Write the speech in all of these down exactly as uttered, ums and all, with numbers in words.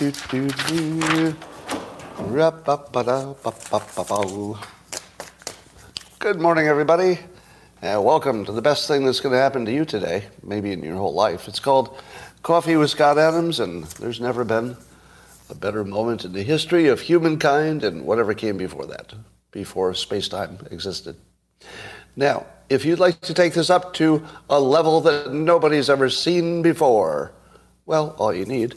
do do do. Good morning, everybody. Uh, welcome to the best thing that's going to happen to you today, maybe in your whole life. It's called Coffee with Scott Adams, and there's never been a better moment in the history of humankind and whatever came before that, before space-time existed. Now, if you'd like to take this up to a level that nobody's ever seen before, well, all you need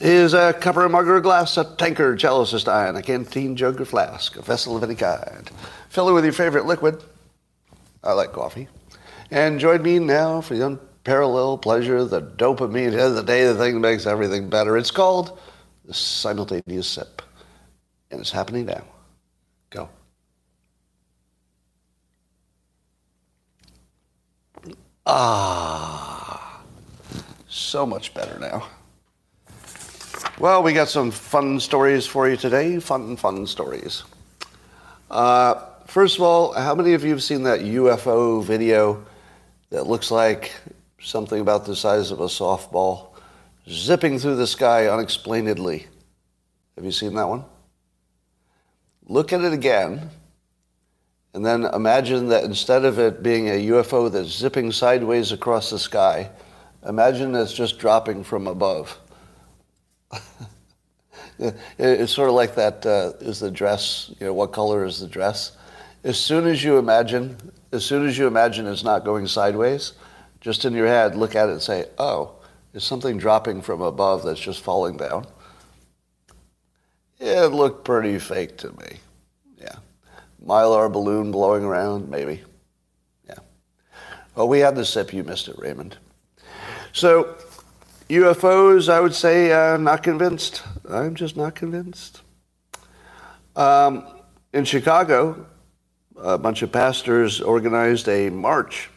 is a cupper, a mug, or a glass, a tankard, chalice, a stein, a canteen, jug, or flask, a vessel of any kind. Fill it with your favorite liquid. I like coffee. And join me now for the unparalleled pleasure, the dopamine of the day, the thing that makes everything better. It's called the simultaneous sip. And it's happening now. Go. Ah, so much better now. Well, we got some fun stories for you today. Fun, fun stories. Uh, first of all, how many of you have seen that U F O video that looks like something about the size of a softball zipping through the sky unexplainedly? Have you seen that one? Look at it again. And then imagine that instead of it being a U F O that's zipping sideways across the sky, imagine it's just dropping from above. It's sort of like that, uh, is the dress, you know, what color is the dress? As soon as you imagine, as soon as you imagine it's not going sideways, just in your head, look at it and say, oh, is something dropping from above that's just falling down? It looked pretty fake to me. Mylar balloon blowing around, maybe. Yeah. Well, we had the sip. You missed it, Raymond. So, U F Os, I would say, uh, not convinced. I'm just not convinced. Um, in Chicago, a bunch of pastors organized a march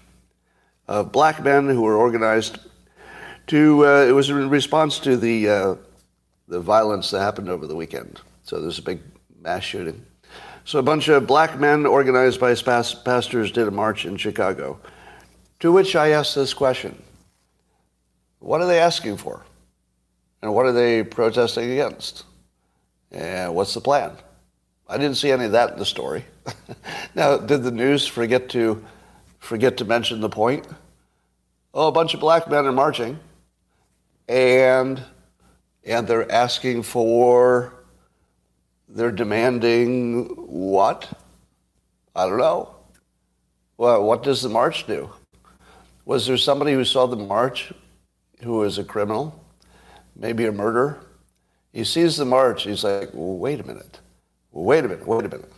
of black men who were organized to, uh, it was in response to the, uh, the violence that happened over the weekend. So there's a big mass shooting. So a bunch of black men organized by pastors did a march in Chicago, to which I asked this question. What are they asking for? And what are they protesting against? And what's the plan? I didn't see any of that in the story. Now, did the news forget to forget to mention the point? Oh, a bunch of black men are marching, and and they're asking for... They're demanding what? I don't know. Well, what does the march do? Was there somebody who saw the march who was a criminal, maybe a murderer? He sees the march. He's like, well, wait a minute. Wait a minute. Wait a minute.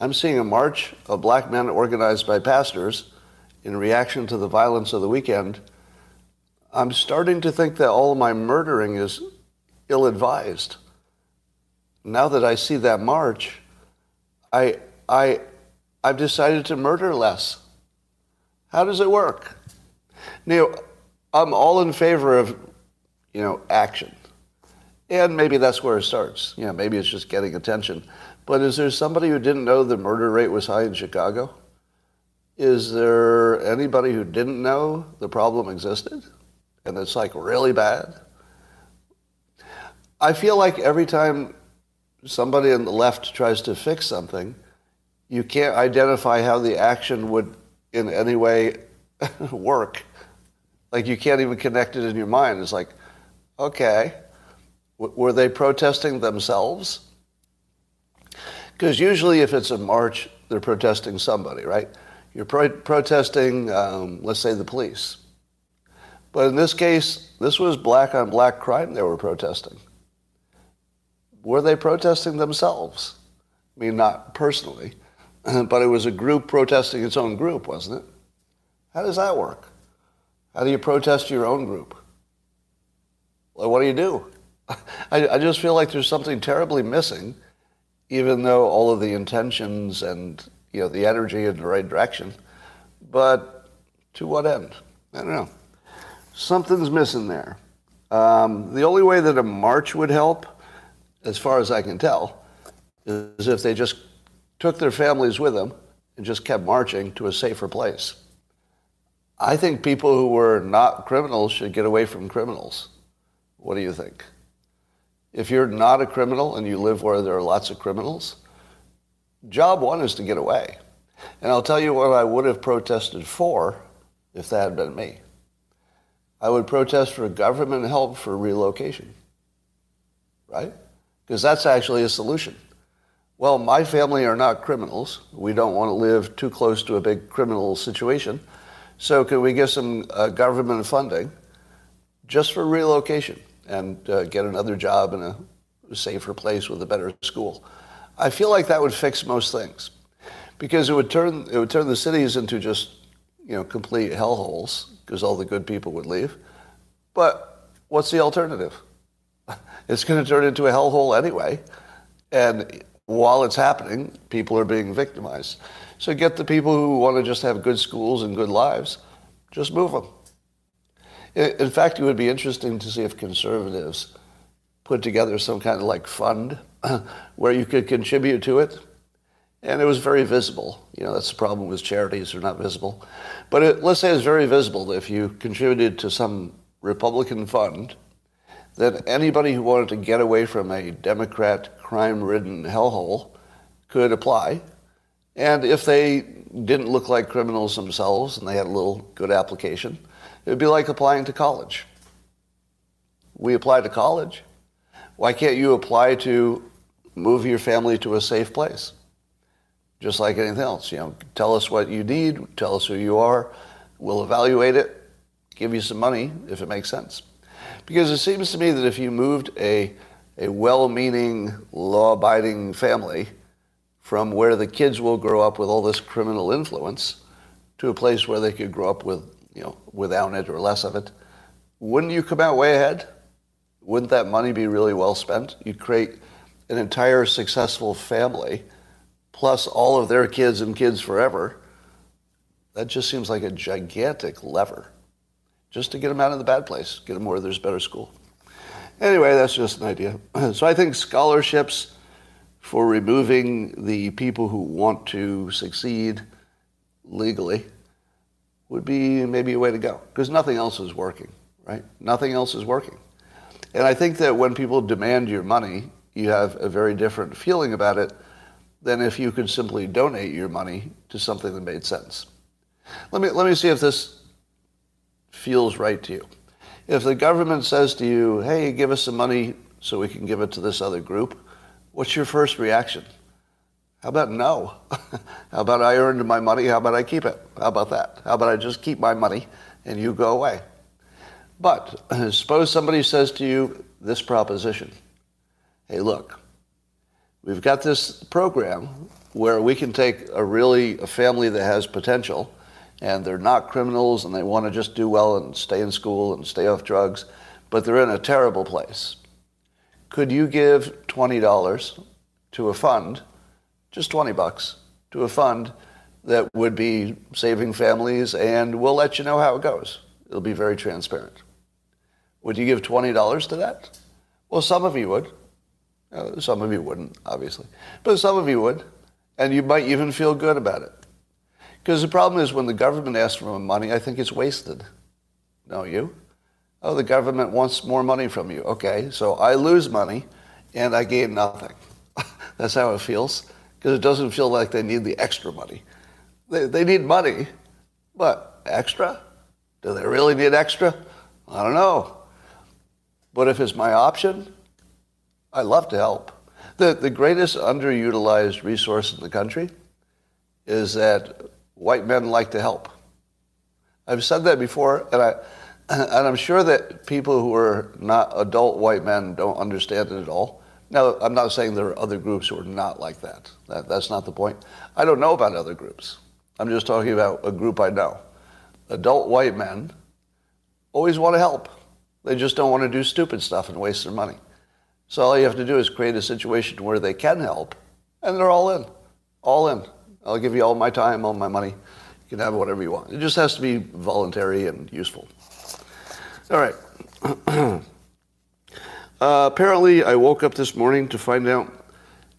I'm seeing a march of black men organized by pastors in reaction to the violence of the weekend. I'm starting to think that all of my murdering is ill-advised. Now that I see that march, I, I, I've decided to murder less. How does it work? Now, I'm all in favor of, you know, action. And maybe that's where it starts. You know, maybe it's just getting attention. But is there somebody who didn't know the murder rate was high in Chicago? Is there anybody who didn't know the problem existed? And it's like really bad? I feel like every time somebody on the left tries to fix something, you can't identify how the action would in any way work. Like you can't even connect it in your mind. It's like, okay, w- were they protesting themselves? Because usually if it's a march, they're protesting somebody, right? You're pro- protesting, um, let's say, the police. But in this case, this was black-on-black crime they were protesting. Were they protesting themselves? I mean, not personally, but it was a group protesting its own group, wasn't it? How does that work? How do you protest your own group? Well, what do you do? I, I just feel like there's something terribly missing, even though all of the intentions and, you know, the energy in the right direction. But to what end? I don't know. Something's missing there. Um, the only way that a march would help, as far as I can tell, is if they just took their families with them and just kept marching to a safer place. I think people who were not criminals should get away from criminals. What do you think? If you're not a criminal and you live where there are lots of criminals, job one is to get away. And I'll tell you what I would have protested for if that had been me. I would protest for government help for relocation, right? Because that's actually a solution. Well, my family are not criminals. We don't want to live too close to a big criminal situation. So could we get some uh, government funding just for relocation and uh, get another job in a safer place with a better school? I feel like that would fix most things, because it would turn it would turn the cities into just, you know, complete hellholes, because all the good people would leave. But what's the alternative? It's going to turn into a hellhole anyway. And while it's happening, people are being victimized. So get the people who want to just have good schools and good lives, just move them. In fact, it would be interesting to see if conservatives put together some kind of like fund where you could contribute to it. And it was very visible. You know, that's the problem with charities, they're not visible. But it, let's say it's very visible that if you contributed to some Republican fund, that anybody who wanted to get away from a Democrat crime-ridden hellhole could apply. And if they didn't look like criminals themselves and they had a little good application, it would be like applying to college. We apply to college. Why can't you apply to move your family to a safe place? Just like anything else, you know, tell us what you need, tell us who you are, we'll evaluate it, give you some money if it makes sense. Because it seems to me that if you moved a, a well-meaning, law-abiding family from where the kids will grow up with all this criminal influence to a place where they could grow up with, you know, without it or less of it, wouldn't you come out way ahead? Wouldn't that money be really well spent? You'd create an entire successful family plus all of their kids and kids forever. That just seems like a gigantic lever just to get them out of the bad place, get them where there's better school. Anyway, that's just an idea. So I think scholarships for removing the people who want to succeed legally would be maybe a way to go, because nothing else is working, right? Nothing else is working. And I think that when people demand your money, you have a very different feeling about it than if you could simply donate your money to something that made sense. Let me let me see if this feels right to you. If the government says to you, hey, give us some money so we can give it to this other group, what's your first reaction? How about no? How about I earned my money? How about I keep it? How about that? How about I just keep my money and you go away? But suppose somebody says to you this proposition, hey, look, we've got this program where we can take a really a family that has potential and they're not criminals and they want to just do well and stay in school and stay off drugs, but they're in a terrible place. Could you give twenty dollars to a fund, just twenty bucks, to a fund that would be saving families, and we'll let you know how it goes. It'll be very transparent. Would you give twenty dollars to that? Well, some of you would. Uh, some of you wouldn't, obviously. But some of you would, and you might even feel good about it. Because the problem is when the government asks for money, I think it's wasted. Don't you? Oh, the government wants more money from you. Okay, so I lose money, and I gain nothing. That's how it feels, because it doesn't feel like they need the extra money. They, they need money, but extra? Do they really need extra? I don't know. But if it's my option, I love to help. The, the greatest underutilized resource in the country is that white men like to help. I've said that before, and, I, and I'm sure that people who are not adult white men don't understand it at all. Now, I'm not saying there are other groups who are not like that. that. That's not the point. I don't know about other groups. I'm just talking about a group I know. Adult white men always want to help. They just don't want to do stupid stuff and waste their money. So all you have to do is create a situation where they can help, and they're all in, all in. I'll give you all my time, all my money. You can have whatever you want. It just has to be voluntary and useful. All right. uh, apparently, I woke up this morning to find out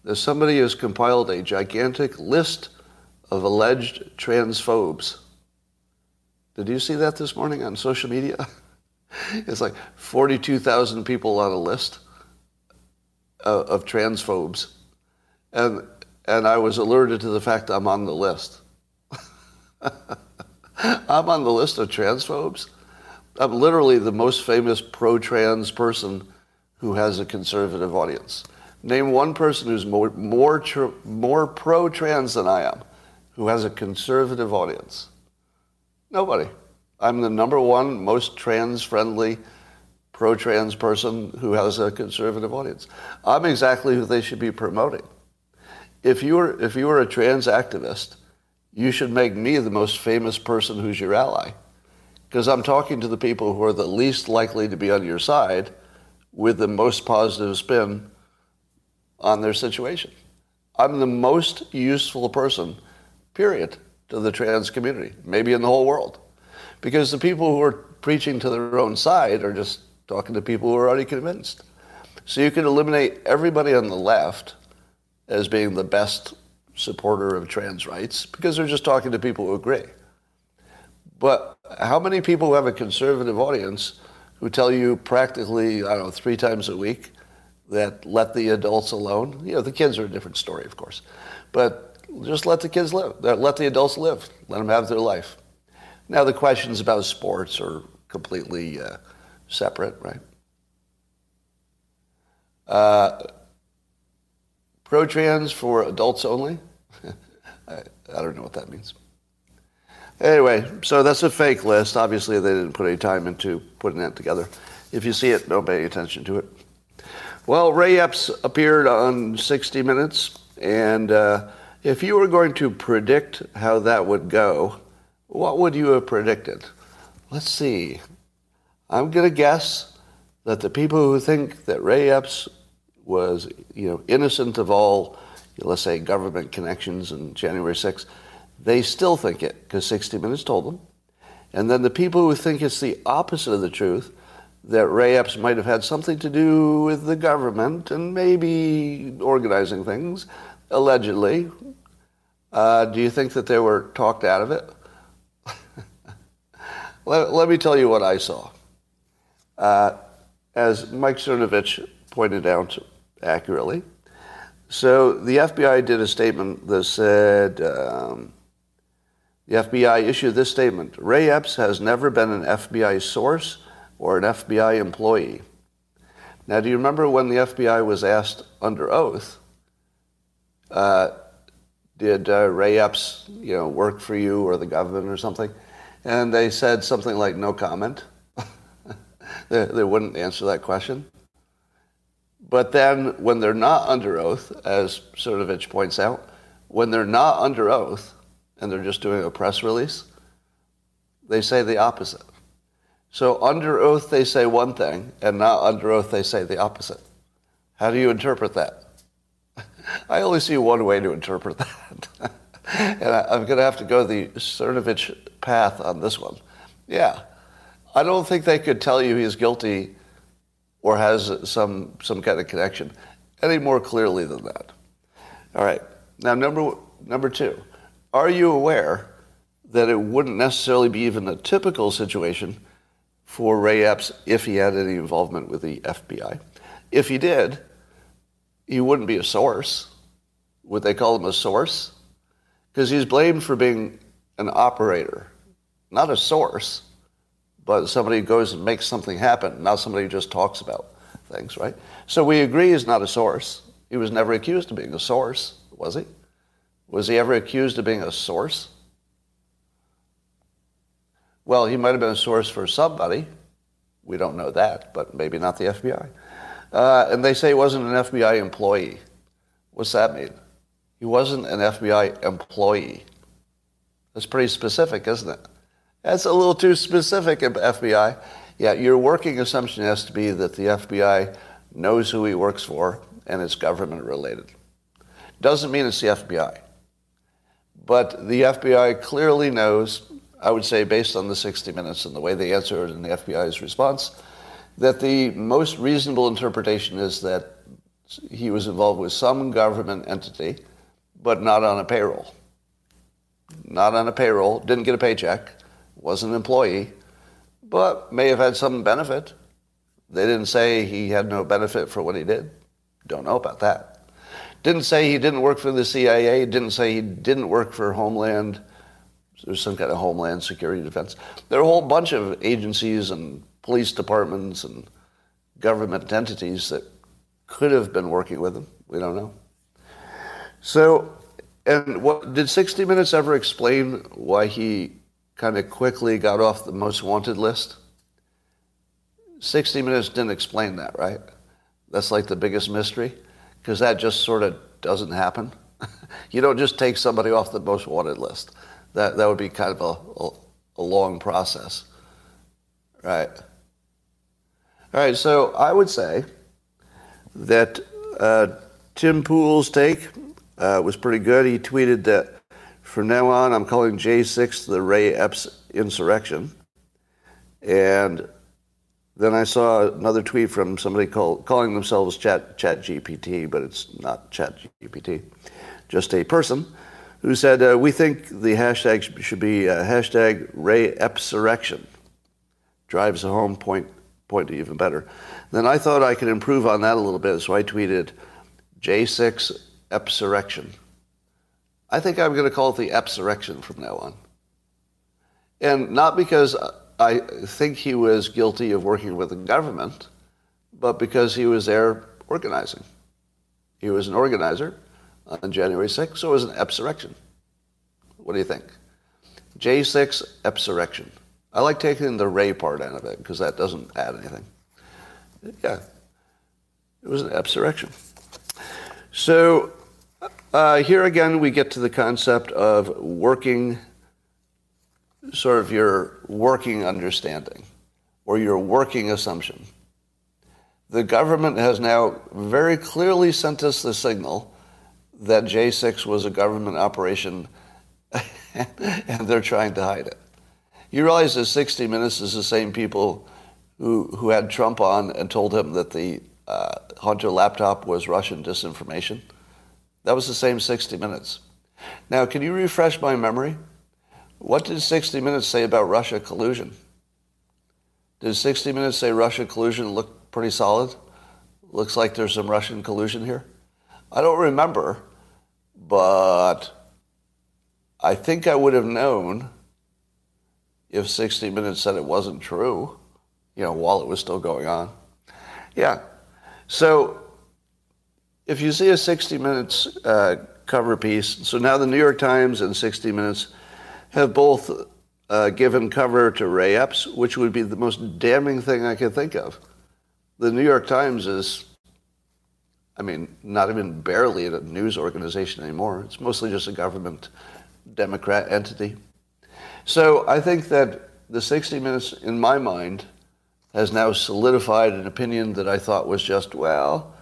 that somebody has compiled a gigantic list of alleged transphobes. Did you see that this morning on social media? It's like forty-two thousand people on a list. uh, of transphobes, and and I was alerted to the fact I'm on the list. I'm on the list of transphobes. I'm literally the most famous pro-trans person who has a conservative audience. Name one person who's more more tr- more pro-trans than I am, who has a conservative audience. Nobody. I'm the number one most trans-friendly, pro-trans person who has a conservative audience. I'm exactly who they should be promoting. If you were if you were a trans activist, you should make me the most famous person who's your ally, because I'm talking to the people who are the least likely to be on your side with the most positive spin on their situation. I'm the most useful person, period, to the trans community, maybe in the whole world. Because the people who are preaching to their own side are just talking to people who are already convinced. So you can eliminate everybody on the left as being the best supporter of trans rights, because they're just talking to people who agree. But how many people who have a conservative audience who tell you practically, I don't know, three times a week, that let the adults alone? You know, the kids are a different story, of course. But just let the kids live. Let the adults live. Let them have their life. Now, the questions about sports are completely uh, separate, right? Uh, pro-trans for adults only? I, I don't know what that means. Anyway, so that's a fake list. Obviously, they didn't put any time into putting that together. If you see it, don't pay attention to it. Well, Ray Epps appeared on sixty minutes, and uh, if you were going to predict how that would go, what would you have predicted? Let's see. I'm going to guess that the people who think that Ray Epps was, you know, innocent of all, let's say, government connections and January sixth, they still think it, because sixty minutes told them. And then the people who think it's the opposite of the truth, that Ray Epps might have had something to do with the government and maybe organizing things, allegedly. Uh, do you think that they were talked out of it? let, let me tell you what I saw. Uh, as Mike Cernovich pointed out accurately, so the F B I did a statement that said, um, the F B I issued this statement: Ray Epps has never been an F B I source or an F B I employee. Now, do you remember when the F B I was asked under oath, uh, did uh, Ray Epps, you know, work for you or the government or something? And they said something like, no comment. they, they wouldn't answer that question. But then when they're not under oath, as Cernovich points out, when they're not under oath and they're just doing a press release, they say the opposite. So under oath, they say one thing, and not under oath, they say the opposite. How do you interpret that? I only see one way to interpret that. and I, I'm going to have to go the Cernovich path on this one. Yeah. I don't think they could tell you he's guilty or has some some kind of connection any more clearly than that. All right. Now, number number two, are you aware that it wouldn't necessarily be even a typical situation for Ray Epps if he had any involvement with the F B I? If he did, he wouldn't be a source. Would they call him a source? Because he's blamed for being an operator, not a source, but somebody who goes and makes something happen, not somebody who just talks about things, right? So we agree he's not a source. He was never accused of being a source, was he? Was he ever accused of being a source? Well, he might have been a source for somebody. We don't know that, but maybe not the F B I. Uh, and they say he wasn't an F B I employee. What's that mean? He wasn't an F B I employee. That's pretty specific, isn't it? That's a little too specific, F B I. Yeah, your working assumption has to be that the F B I knows who he works for and it's government-related. Doesn't mean it's the F B I. But the F B I clearly knows, I would say, based on the sixty minutes and the way they answered and the F B I's response, that the most reasonable interpretation is that he was involved with some government entity, but not on a payroll. Not on a payroll, didn't get a paycheck, was an employee, but may have had some benefit. They didn't say he had no benefit for what he did. Don't know about that. Didn't say he didn't work for the C I A. Didn't say he didn't work for Homeland. There's some kind of Homeland Security Defense. There are a whole bunch of agencies and police departments and government entities that could have been working with him. We don't know. So, and what, did sixty minutes ever explain why he kind of quickly got off the most wanted list? sixty minutes didn't explain that, right? That's like the biggest mystery, because that just sort of doesn't happen. You don't just take somebody off the most wanted list. That that would be kind of a, a, a long process, right? All right, so I would say that uh, Tim Pool's take uh, was pretty good. He tweeted that, from now on, I'm calling J six the Ray Epps insurrection. And then I saw another tweet from somebody called, calling themselves Chat ChatGPT, but it's not ChatGPT, just a person, who said, uh, we think the hashtag should be uh, hashtag Ray Eppsurrection. Drives a home point, point even better. Then I thought I could improve on that a little bit, so I tweeted J six Eppsurrection. I think I'm going to call it the Eppsurrection from now on. And not because I think he was guilty of working with the government, but because he was there organizing. He was an organizer on January sixth, so it was an Eppsurrection. What do you think? J six Eppsurrection. I like taking the Ray part out of it, because that doesn't add anything. Yeah. It was an Eppsurrection. So uh, here again we get to the concept of working, sort of your working understanding, or your working assumption. The government has now very clearly sent us the signal that J six was a government operation, and they're trying to hide it. You realize that sixty minutes is the same people who who had Trump on and told him that the uh, Hunter laptop was Russian disinformation? That was the same sixty minutes. Now, can you refresh my memory? What did sixty minutes say about Russia collusion? Did sixty minutes say Russia collusion looked pretty solid? Looks like there's some Russian collusion here? I don't remember, but I think I would have known if sixty minutes said it wasn't true, you know, while it was still going on. Yeah. So if you see a sixty minutes uh, cover piece, so now the New York Times and sixty minutes have both uh, given cover to Ray Epps, which would be the most damning thing I could think of. The New York Times is, I mean, not even barely a news organization anymore. It's mostly just a government Democrat entity. So I think that the sixty minutes, in my mind, has now solidified an opinion that I thought was just, well,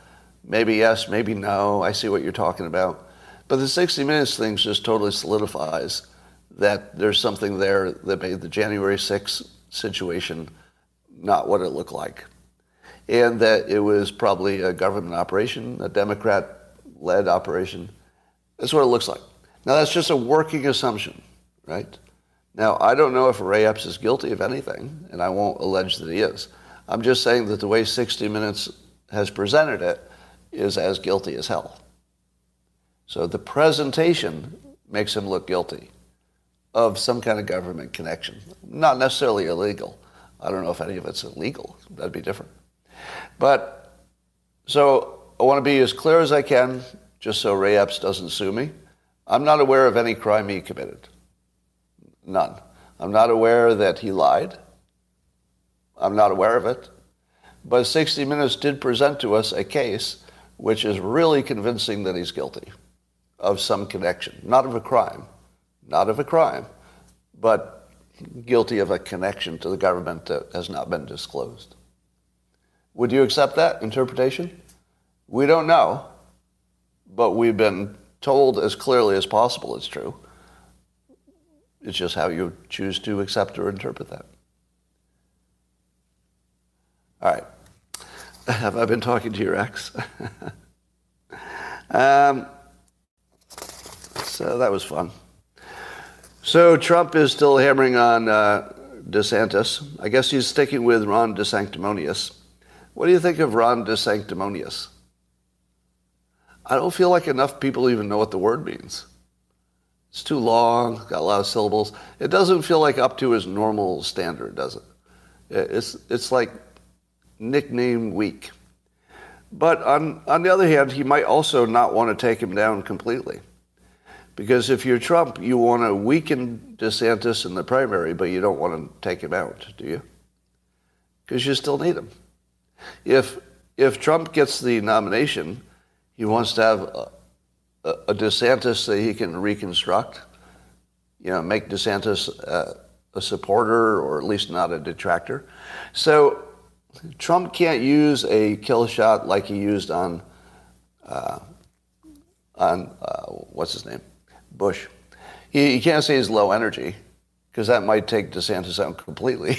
maybe yes, maybe no, I see what you're talking about. But the sixty minutes thing just totally solidifies that there's something there that made the January sixth situation not what it looked like. And that it was probably a government operation, a Democrat-led operation. That's what it looks like. Now, that's just a working assumption, right? Now, I don't know if Ray Epps is guilty of anything, and I won't allege that he is. I'm just saying that the way sixty minutes has presented it is as guilty as hell. So the presentation makes him look guilty of some kind of government connection. Not necessarily illegal. I don't know if any of it's illegal. That'd be different. But, so, I want to be as clear as I can, just so Ray Epps doesn't sue me. I'm not aware of any crime he committed. None. I'm not aware that he lied. I'm not aware of it. But sixty minutes did present to us a case which is really convincing that he's guilty of some connection. Not of a crime. Not of a crime. But guilty of a connection to the government that has not been disclosed. Would you accept that interpretation? We don't know, but we've been told as clearly as possible it's true. It's just how you choose to accept or interpret that. All right. Have I been talking to your ex? um, so that was fun. So Trump is still hammering on uh, DeSantis. I guess he's sticking with Ron DeSanctimonious. What do you think of Ron DeSanctimonious? I don't feel like enough people even know what the word means. It's too long, got a lot of syllables. It doesn't feel like up to his normal standard, does it? It's it's like nickname week. But on, on the other hand, he might also not want to take him down completely. Because if you're Trump, you want to weaken DeSantis in the primary, but you don't want to take him out, do you? Because you still need him. If if Trump gets the nomination, he wants to have a, a DeSantis that he can reconstruct, you know, make DeSantis uh, a supporter or at least not a detractor. So Trump can't use a kill shot like he used on, uh, on uh, what's his name, Bush. He, he can't say he's low energy because that might take DeSantis out completely.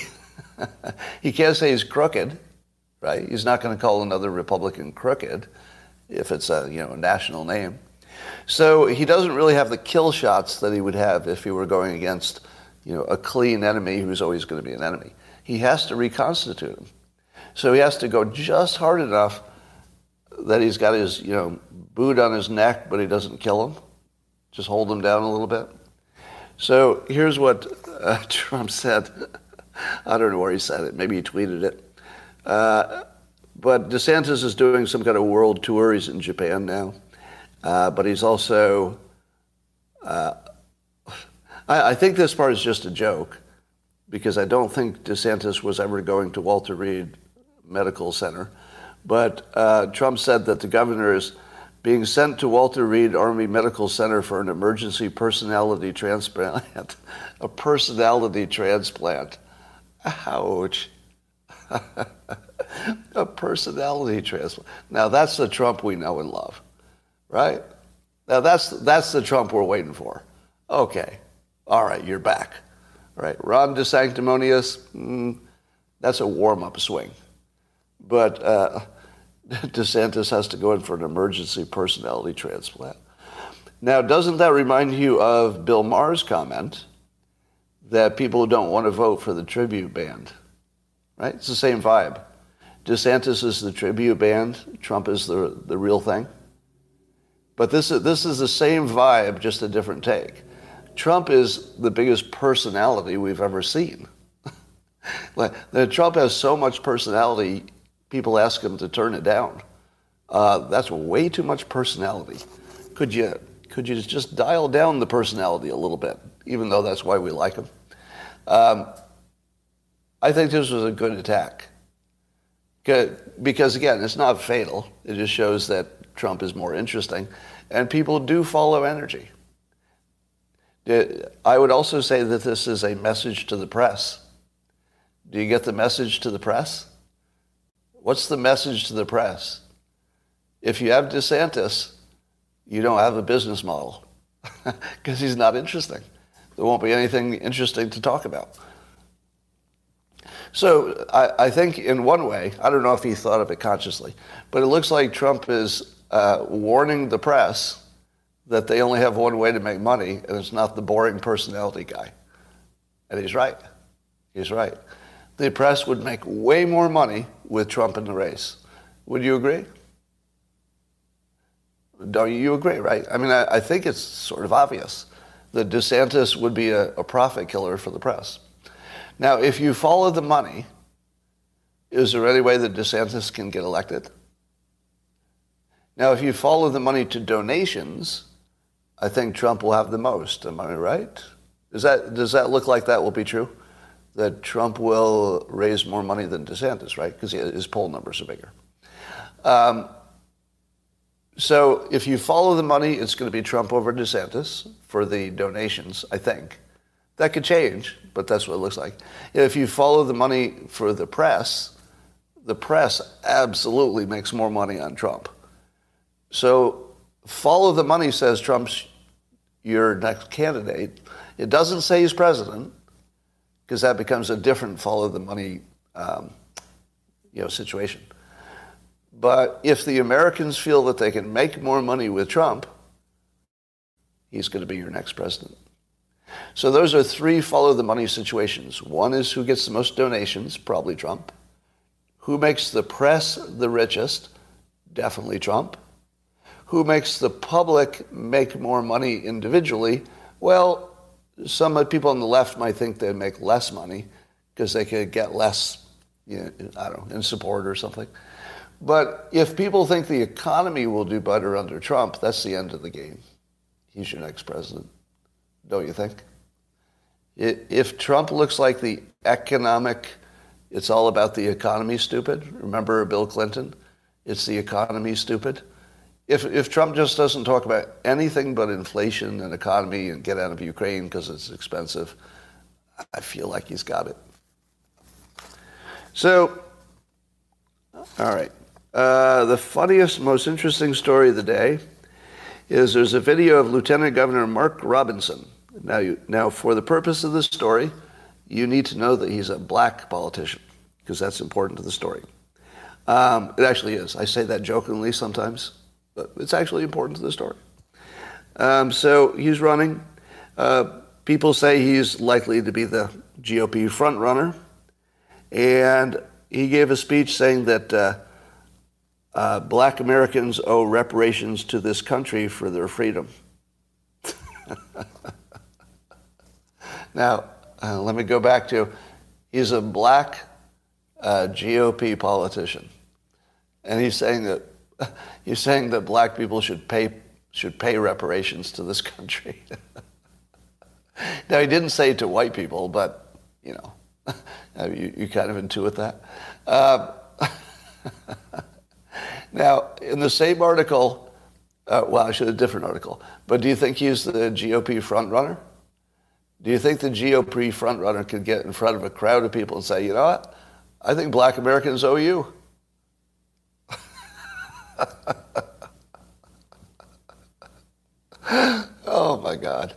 He can't say he's crooked, right? He's not going to call another Republican crooked if it's a, you know, national name. So he doesn't really have the kill shots that he would have if he were going against, you know, a clean enemy who's always going to be an enemy. He has to reconstitute him. So he has to go just hard enough that he's got his, you know, boot on his neck, but he doesn't kill him. Just hold him down a little bit. So here's what uh, Trump said. I don't know where he said it. Maybe he tweeted it. Uh, but DeSantis is doing some kind of world tour. He's in Japan now. Uh, but he's also, uh, I, I think this part is just a joke, because I don't think DeSantis was ever going to Walter Reed Medical Center. But uh, Trump said that the governor is being sent to Walter Reed Army Medical Center for an emergency personality transplant, a personality transplant. Ouch. A personality transplant. Now that's the Trump we know and love. Right? Now, that's that's the Trump we're waiting for. Okay. All right, you're back. All right. Ron DeSanctimonious, mm, that's a warm-up swing. But uh, DeSantis has to go in for an emergency personality transplant. Now, doesn't that remind you of Bill Maher's comment that people don't want to vote for the tribute band? Right? It's the same vibe. DeSantis is the tribute band. Trump is the the real thing. But this is, this is the same vibe, just a different take. Trump is the biggest personality we've ever seen. Like, Trump has so much personality, people ask him to turn it down. Uh, that's way too much personality. Could you could you just dial down the personality a little bit, even though that's why we like him? Um, I think this was a good attack. Because, again, it's not fatal. It just shows that Trump is more interesting, and people do follow energy. I would also say that this is a message to the press. Do you get the message to the press? What's the message to the press? If you have DeSantis, you don't have a business model because he's not interesting. There won't be anything interesting to talk about. So I, I think in one way, I don't know if he thought of it consciously, but it looks like Trump is uh, warning the press that they only have one way to make money, and it's not the boring personality guy. And he's right. He's right. The press would make way more money with Trump in the race. Would you agree? Don't you agree, right? I mean, I, I think it's sort of obvious that DeSantis would be a, a profit killer for the press. Now, if you follow the money, is there any way that DeSantis can get elected? Now, if you follow the money to donations, I think Trump will have the most. Am I right? Is that, does that look like that will be true? That Trump will raise more money than DeSantis, right? Because his poll numbers are bigger. Um, so if you follow the money, it's going to be Trump over DeSantis for the donations, I think. That could change, but that's what it looks like. If you follow the money for the press, the press absolutely makes more money on Trump. So follow the money says Trump's your next candidate. It doesn't say he's president, because that becomes a different follow the money um, you know, situation. But if the Americans feel that they can make more money with Trump, he's going to be your next president. So those are three follow-the-money situations. One is who gets the most donations, probably Trump. Who makes the press the richest, definitely Trump. who makes the public make more money individually? Well, some people on the left might think they'd make less money because they could get less, you know, I don't know, in support or something. But if people think the economy will do better under Trump, that's the end of the game. He's your next president, don't you think? If Trump looks like the economic, it's all about the economy, stupid. Remember Bill Clinton? It's the economy, stupid. If if Trump just doesn't talk about anything but inflation and economy and get out of Ukraine because it's expensive, I feel like he's got it. So, all right. Uh, the funniest, most interesting story of the day is there's a video of Lieutenant Governor Mark Robinson. Now, you, now, for the purpose of this story, you need to know that he's a black politician because that's important to the story. Um, it actually is. I say that jokingly sometimes, but it's actually important to the story. Um, so he's running. Uh, people say he's likely to be the G O P frontrunner. And he gave a speech saying that uh, uh, black Americans owe reparations to this country for their freedom. Now, uh, let me go back to, he's a black uh, G O P politician. And he's saying that He's saying that black people should pay should pay reparations to this country. Now, he didn't say to white people, but, you know, you, you kind of intuit that. Uh, now, in the same article, uh, well, actually a different article, but do you think he's the G O P frontrunner? Do you think the G O P frontrunner could get in front of a crowd of people and say, you know what, I think black Americans owe you? Oh, my God.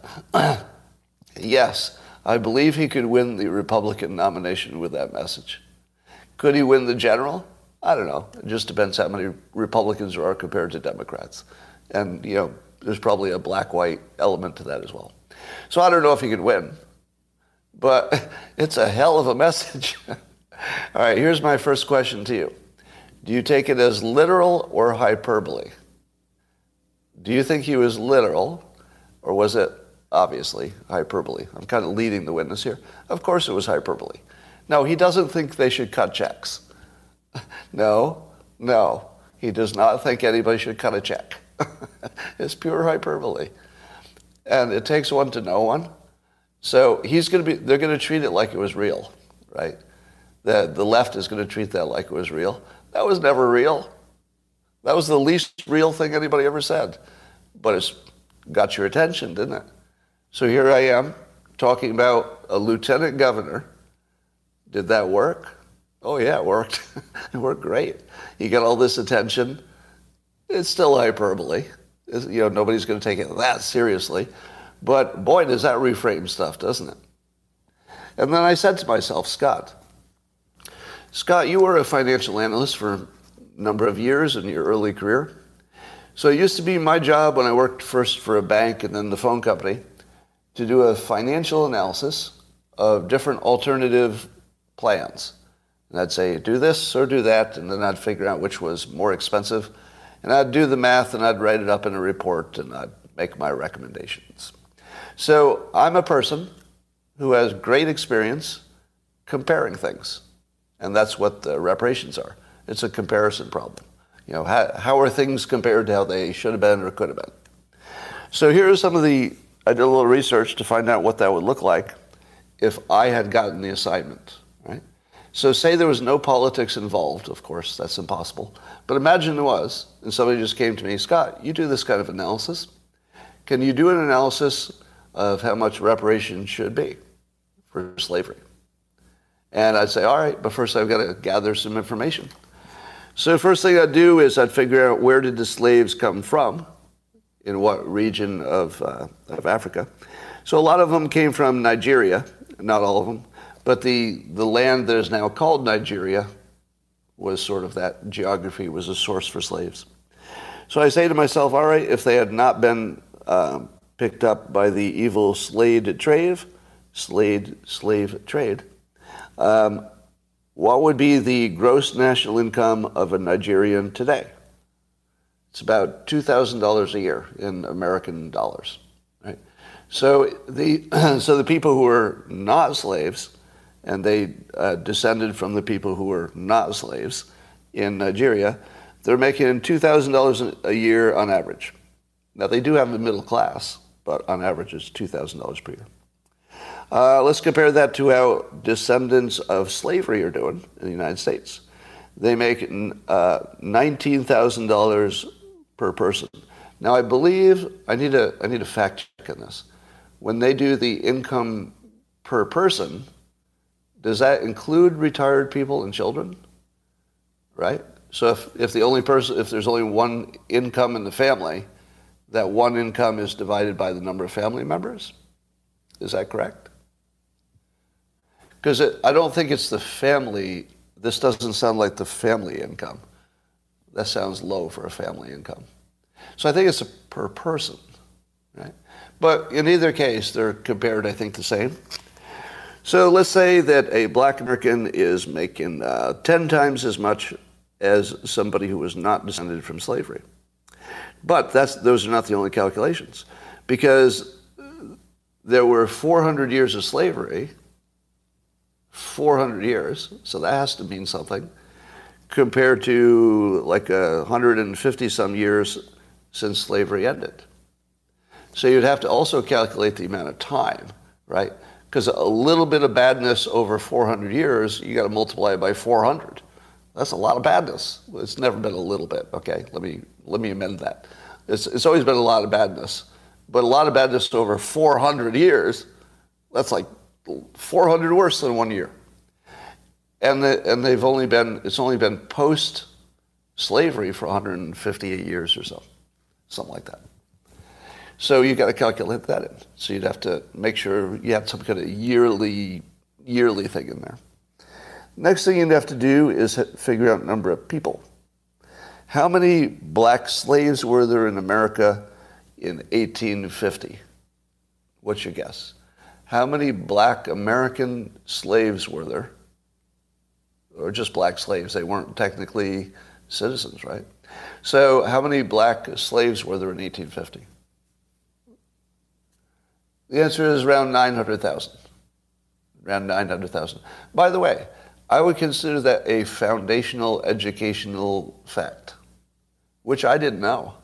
Yes, I believe he could win the Republican nomination with that message. Could he win the general? I don't know. It just depends how many Republicans there are compared to Democrats. And, you know, there's probably a black-white element to that as well. So I don't know if he could win, but it's a hell of a message. All right, here's my first question to you. Do you take it as literal or hyperbole? Do you think he was literal, or was it obviously hyperbole? I'm kind of leading the witness here. Of course it was hyperbole. No, he doesn't think they should cut checks. No, no. He does not think anybody should cut a check. It's pure hyperbole. And it takes one to know one. So he's going to be, they're going to treat it like it was real, right? The, the left is going to treat that like it was real. That was never real. That was the least real thing anybody ever said. But it's got your attention, didn't it? So here I am talking about a lieutenant governor. Did that work? Oh, yeah, it worked. It worked great. You got all this attention. It's still hyperbole. It's, you know, nobody's going to take it that seriously. But boy, does that reframe stuff, doesn't it? And then I said to myself, Scott, Scott, you were a financial analyst for a number of years in your early career. So it used to be my job when I worked first for a bank and then the phone company to do a financial analysis of different alternative plans. And I'd say, do this or do that, and then I'd figure out which was more expensive. And I'd do the math, and I'd write it up in a report, and I'd make my recommendations. So I'm a person who has great experience comparing things. And that's what the reparations are. It's a comparison problem. You know, how, how are things compared to how they should have been or could have been? So here are some of the, I did a little research to find out what that would look like if I had gotten the assignment, right? So say there was no politics involved, of course, that's impossible. But imagine there was, and somebody just came to me, Scott, you do this kind of analysis. Can you do an analysis of how much reparations should be for slavery? And I'd say, all right, but first I've got to gather some information. So first thing I'd do is I'd figure out where did the slaves come from, in what region of uh, of Africa. So a lot of them came from Nigeria, not all of them, but the, the land that is now called Nigeria was sort of that geography, was a source for slaves. So I say to myself, all right, if they had not been um, picked up by the evil slave trade, slave, slave trade, Um, what would be the gross national income of a Nigerian today? It's about two thousand dollars a year in American dollars. Right? So the so the people who were not slaves, and they uh, descended from the people who were not slaves in Nigeria, they're making two thousand dollars a year on average. Now, they do have a middle class, but on average it's two thousand dollars per year. Uh, let's compare that to how descendants of slavery are doing in the United States. They make uh, nineteen thousand dollars per person. Now, I believe, I need a, I need a fact check on this. When they do the income per person, does that include retired people and children? Right? So if, if the only person, if there's only one income in the family, that one income is divided by the number of family members? Is that correct? Because I don't think it's the family. This doesn't sound like the family income. That sounds low for a family income. So I think it's a per person, right? But in either case, they're compared, I think, the same. So let's say that a black American is making uh, ten times as much as somebody who was not descended from slavery. But that's, those are not the only calculations, because there were four hundred years of slavery, four hundred years, so that has to mean something, compared to like one hundred fifty-some years since slavery ended. So you'd have to also calculate the amount of time, right? Because a little bit of badness over four hundred years, you got to multiply it by four hundred. That's a lot of badness. It's never been a little bit. Okay, let me let me amend that. It's it's always been a lot of badness, but a lot of badness over four hundred years. That's like four hundred worse than one year. And the, and they've only been it's only been post slavery for one hundred fifty-eight years or so, something like that. So you've got to calculate that in. So you'd have to make sure you have some kind of yearly yearly thing in there. Next thing you'd have to do is figure out number of people. How many black slaves were there in America in eighteen fifty? What's your guess? How many black American slaves were there? Or just black slaves, they weren't technically citizens, right? So how many black slaves were there in eighteen fifty? The answer is around nine hundred thousand. Around nine hundred thousand. By the way, I would consider that a foundational educational fact, which I didn't know,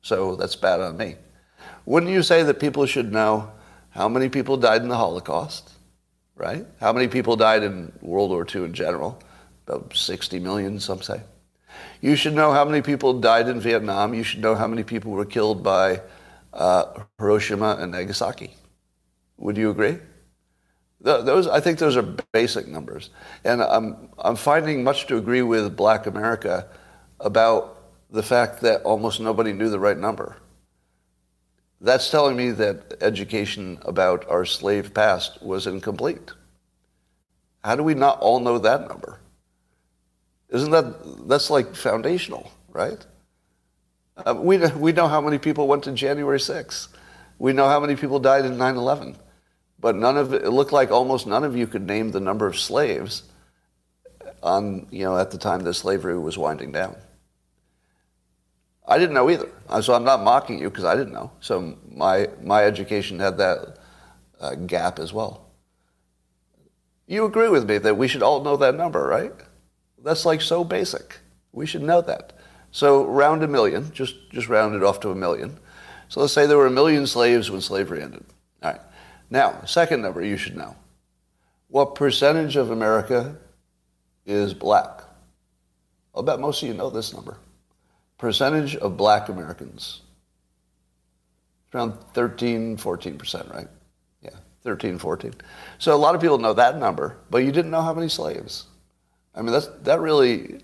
so that's bad on me. Wouldn't you say that people should know how many people died in the Holocaust, right? How many people died in World War Two in general? About sixty million, some say. You should know how many people died in Vietnam. You should know how many people were killed by uh, Hiroshima and Nagasaki. Would you agree? Those, I think those are basic numbers. And I'm, I'm finding much to agree with Black America about the fact that almost nobody knew the right number. That's telling me that education about our slave past was incomplete. How do we not all know that number? Isn't that, that's like foundational, right? Uh, we, we know how many people went to January sixth. We know how many people died in nine eleven. But none of it looked like almost none of you could name the number of slaves on, you know, at the time that slavery was winding down. I didn't know either, so I'm not mocking you because I didn't know. So my my education had that uh, gap as well. You agree with me that we should all know that number, right? That's like so basic. We should know that. So round a million, just just round it off to a million. So let's say there were a million slaves when slavery ended. All right. Now, second number you should know. What percentage of America is black? I'll bet most of you know this number. Percentage of black Americans. It's around thirteen, fourteen percent, right? Yeah, thirteen, fourteen. So a lot of people know that number, but you didn't know how many slaves. I mean, that's, that really,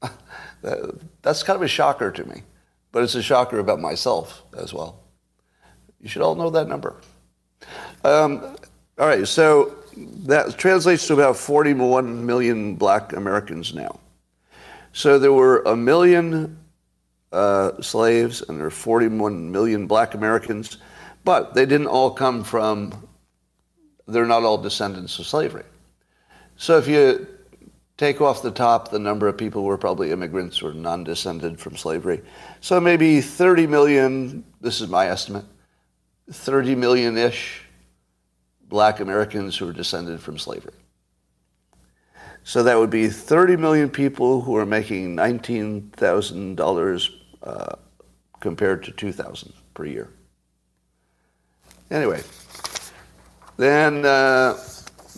that, that's kind of a shocker to me. But it's a shocker about myself as well. You should all know that number. Um, all right, so that translates to about forty-one million black Americans now. So there were a million uh, slaves and there are forty-one million black Americans, but they didn't all come from, they're not all descendants of slavery. So if you Take off the top, the number of people were probably immigrants or non-descended from slavery. So maybe thirty million, this is my estimate, thirty million-ish black Americans who are descended from slavery. So that would be thirty million people who are making nineteen thousand dollars uh, compared to two thousand dollars per year. Anyway, then uh,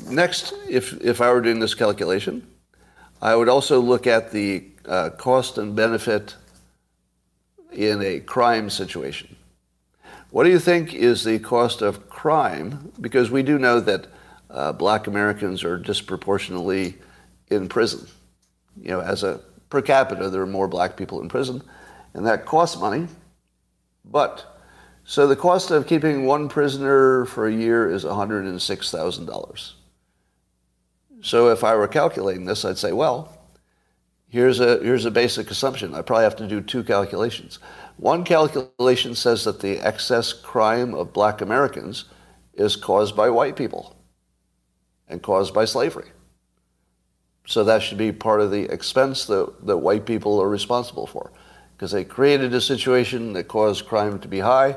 next, if, if I were doing this calculation, I would also look at the uh, cost and benefit in a crime situation. What do you think is the cost of crime? Because we do know that uh, black Americans are disproportionately in prison. You know, as a per capita, there are more black people in prison, and that costs money. But, so the cost of keeping one prisoner for a year is one hundred six thousand dollars. So if I were calculating this, I'd say, well, here's a, here's a basic assumption. I probably have to do two calculations. One calculation says that the excess crime of black Americans is caused by white people and caused by slavery. So that should be part of the expense that, that white people are responsible for, because they created a situation that caused crime to be high,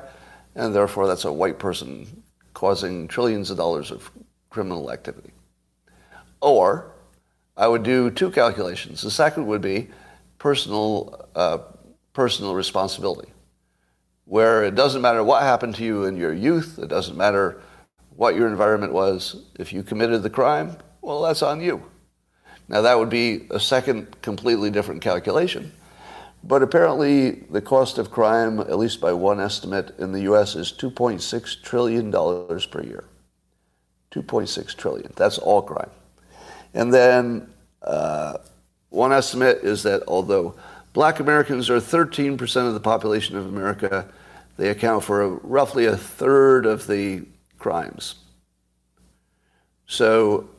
and therefore that's a white person causing trillions of dollars of criminal activity. Or I would do two calculations. The second would be personal uh, personal responsibility, where it doesn't matter what happened to you in your youth, it doesn't matter what your environment was. If you committed the crime, well, that's on you. Now, that would be a second completely different calculation. But apparently the cost of crime, at least by one estimate in the U S, is two point six trillion dollars per year. two point six trillion dollars, that's all crime. And then uh, one estimate is that although black Americans are thirteen percent of the population of America, they account for a, roughly a third of the crimes. So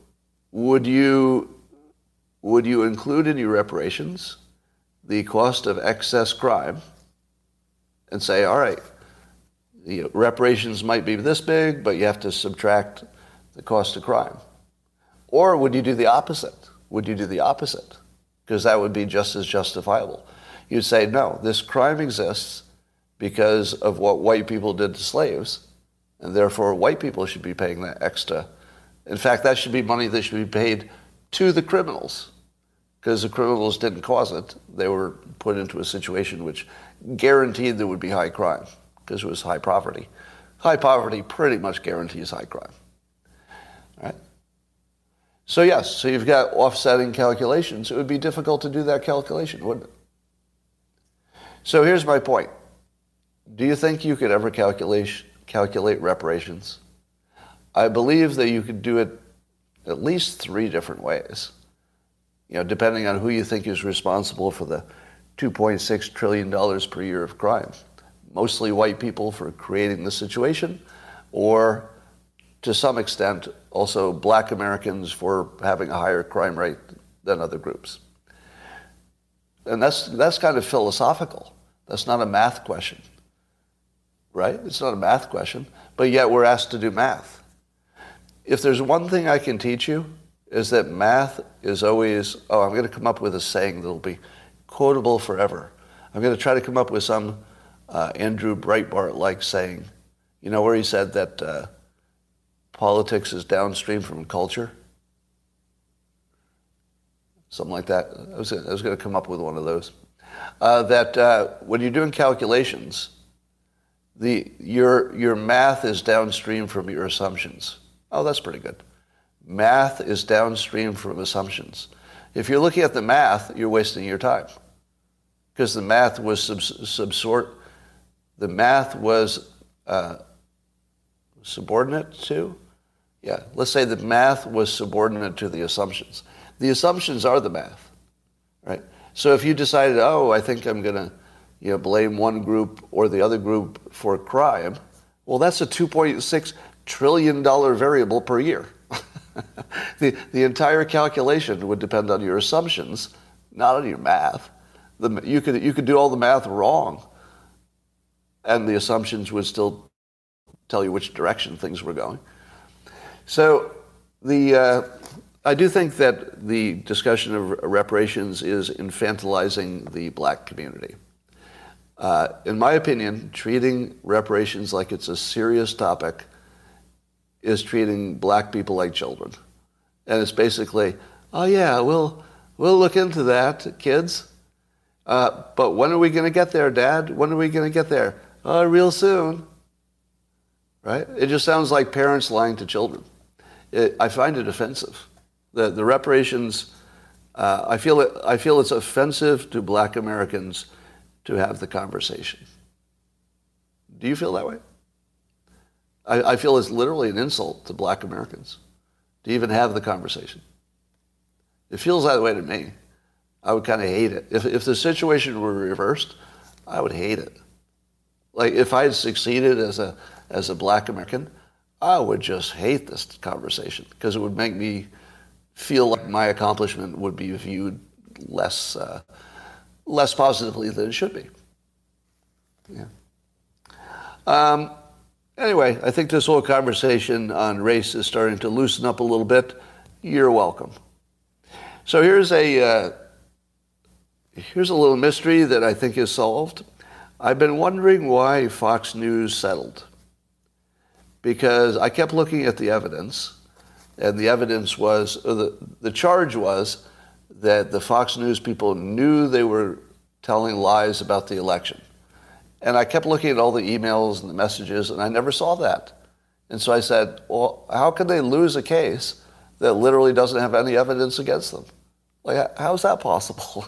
would you, would you include in your reparations the cost of excess crime and say, all right, the reparations might be this big, but you have to subtract the cost of crime? Or would you do the opposite? Would you do the opposite? Because that would be just as justifiable. You'd say, no, this crime exists because of what white people did to slaves, and therefore white people should be paying that extra. In fact, that should be money that should be paid to the criminals, because the criminals didn't cause it. They were put into a situation which guaranteed there would be high crime, because it was high poverty. High poverty pretty much guarantees high crime. All right? So yes, so you've got offsetting calculations. It would be difficult to do that calculation, wouldn't it? So here's my point. Do you think you could ever calculate, calculate reparations? I believe that you could do it at least three different ways, you know, depending on who you think is responsible for the two point six trillion dollars per year of crime. Mostly white people for creating the situation, or to some extent, also black Americans for having a higher crime rate than other groups. And that's that's kind of philosophical. That's not a math question, right? It's not a math question, but yet we're asked to do math. If there's one thing I can teach you, is that math is always, oh, I'm going to come up with a saying that'll be quotable forever. I'm going to try to come up with some uh, Andrew Breitbart-like saying, you know, where he said that uh, politics is downstream from culture. Something like that. I was, I was going to come up with one of those. Uh, that uh, when you're doing calculations, the your your math is downstream from your assumptions. Oh, that's pretty good. Math is downstream from assumptions. If you're looking at the math, you're wasting your time, because the math was subs- subsort. The math was uh, subordinate to. Yeah, let's say the math was subordinate to the assumptions. The assumptions are the math, right? So if you decided, oh, I think I'm going to, you know, blame one group or the other group for crime, well, that's a two point six trillion dollars variable per year. the, the entire calculation would depend on your assumptions, not on your math. The, you could, you could do all the math wrong, and the assumptions would still tell you which direction things were going. So the uh, I do think that the discussion of reparations is infantilizing the black community. Uh, in my opinion, treating reparations like it's a serious topic is treating black people like children. And it's basically, oh yeah, we'll, we'll look into that, kids. Uh, but when are we going to get there, Dad? When are we going to get there? Uh, real soon. Right? It just sounds like parents lying to children. It, I find it offensive. The, the reparations, uh, I feel it, I feel it's offensive to black Americans to have the conversation. Do you feel that way? I, I feel it's literally an insult to black Americans to even have the conversation. It feels that way to me. I would kind of hate it. If, if the situation were reversed, I would hate it. Like if I had succeeded as a, as a black American, I would just hate this conversation because it would make me feel like my accomplishment would be viewed less uh, less positively than it should be. Yeah. Um, anyway, I think this whole conversation on race is starting to loosen up a little bit. You're welcome. So here's a uh, here's a little mystery that I think is solved. I've been wondering why Fox News settled, because I kept looking at the evidence. And the evidence was, or the, the charge was, that the Fox News people knew they were telling lies about the election. And I kept looking at all the emails and the messages, and I never saw that. And so I said, well, how can they lose a case that literally doesn't have any evidence against them? Like, how is that possible?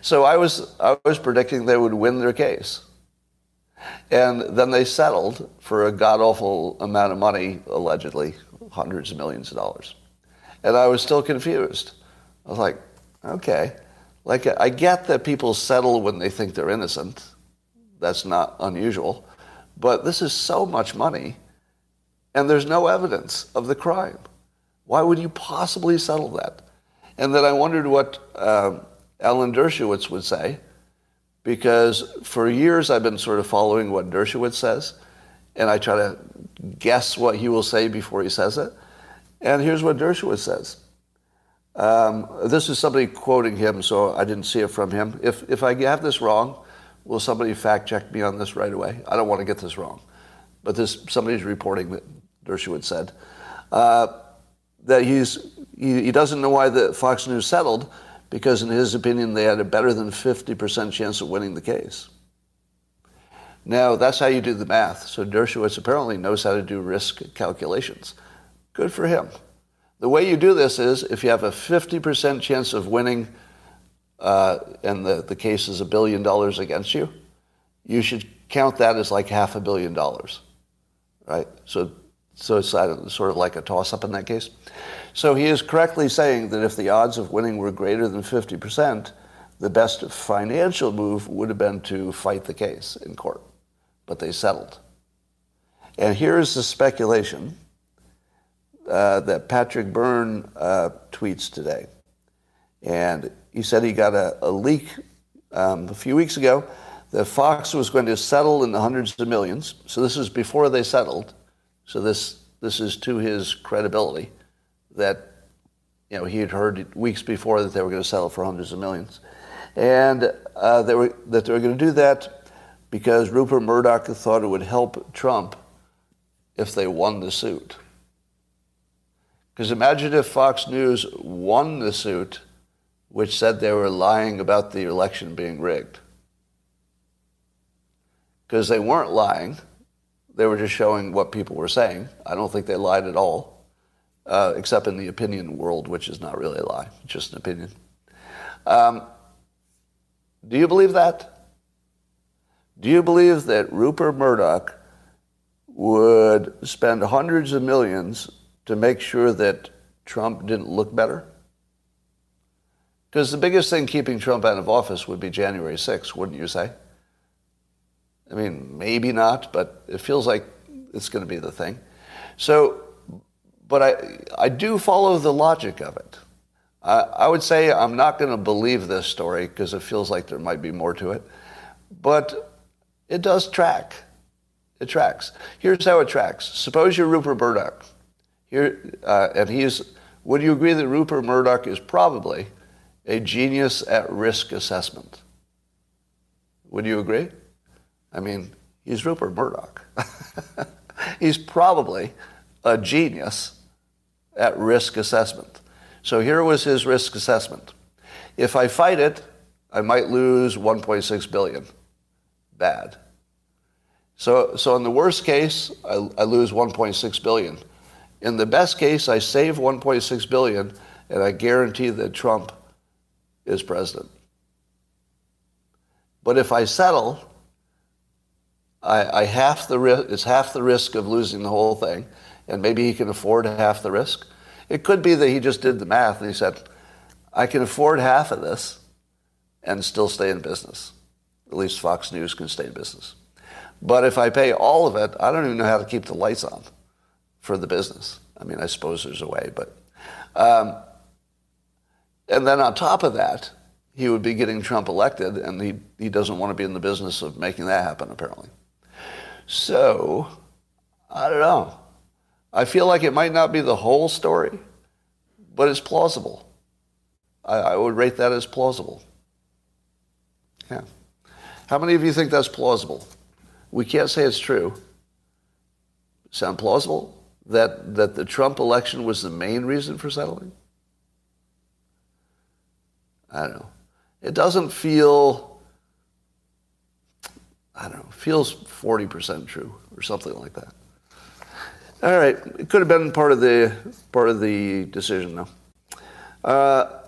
So I was, I was predicting they would win their case. And then they settled for a god-awful amount of money, allegedly, hundreds of millions of dollars. And I was still confused. I was like, okay. Like, I get that people settle when they think they're innocent. That's not unusual. But this is so much money, and there's no evidence of the crime. Why would you possibly settle that? And then I wondered what um, Alan Dershowitz would say, because for years I've been sort of following what Dershowitz says, and I try to guess what he will say before he says it. And here's what Dershowitz says. Um, this is somebody quoting him, so I didn't see it from him. If, if I have this wrong, will somebody fact-check me on this right away? I don't want to get this wrong. But this somebody's reporting that Dershowitz said, uh, that he's he, he doesn't know why the Fox News settled, because in his opinion they had a better than fifty percent chance of winning the case. Now, that's how you do the math. So Dershowitz apparently knows how to do risk calculations. Good for him. The way you do this is if you have a fifty percent chance of winning uh, and the, the case is a billion dollars against you, you should count that as like half a billion dollars, right? So, so it's sort of like a toss-up in that case. So he is correctly saying that if the odds of winning were greater than fifty percent, the best financial move would have been to fight the case in court. But they settled. And here's the speculation uh, that Patrick Byrne uh, tweets today. And he said he got a, a leak um, a few weeks ago that Fox was going to settle in the hundreds of millions. So this is before they settled. So this this is to his credibility that, you know, he had heard weeks before that they were going to settle for hundreds of millions. And uh, they were, that they were going to do that because Rupert Murdoch thought it would help Trump if they won the suit. Because imagine if Fox News won the suit, which said they were lying about the election being rigged. Because they weren't lying. They were just showing what people were saying. I don't think they lied at all, uh, except in the opinion world, which is not really a lie, just an opinion. Um, do you believe that? Do you believe that Rupert Murdoch would spend hundreds of millions to make sure that Trump didn't look better? Because the biggest thing keeping Trump out of office would be January sixth, wouldn't you say? I mean, maybe not, but it feels like it's going to be the thing. So, but I, I do follow the logic of it. I, I would say I'm not going to believe this story because it feels like there might be more to it. But it does track. It tracks. Here's how it tracks. Suppose you're Rupert Murdoch, here, uh, and he's Would you agree that Rupert Murdoch is probably a genius at risk assessment? Would you agree? I mean, he's Rupert Murdoch. He's probably a genius at risk assessment. So here was his risk assessment. If I fight it, I might lose one point six billion dollars. Bad. So, so in the worst case, I, I lose one point six billion dollars. In the best case, I save one point six billion dollars, and I guarantee that Trump is president. But if I settle, I, I half the risk. It's half the risk of losing the whole thing, and maybe he can afford half the risk. It could be that he just did the math and he said, "I can afford half of this, and still stay in business. At least Fox News can stay in business. But if I pay all of it, I don't even know how to keep the lights on for the business." I mean, I suppose there's a way, but um, and then on top of that, he would be getting Trump elected, and he, he doesn't want to be in the business of making that happen, apparently. So, I don't know. I feel like it might not be the whole story, but it's plausible. I, I would rate that as plausible. Yeah. How many of you think that's plausible? We can't say it's true. Sound plausible? That, that the Trump election was the main reason for settling? I don't know. It doesn't feel, I don't know, feels forty percent true or something like that. All right, it could have been part of the part of the decision, though. Uh,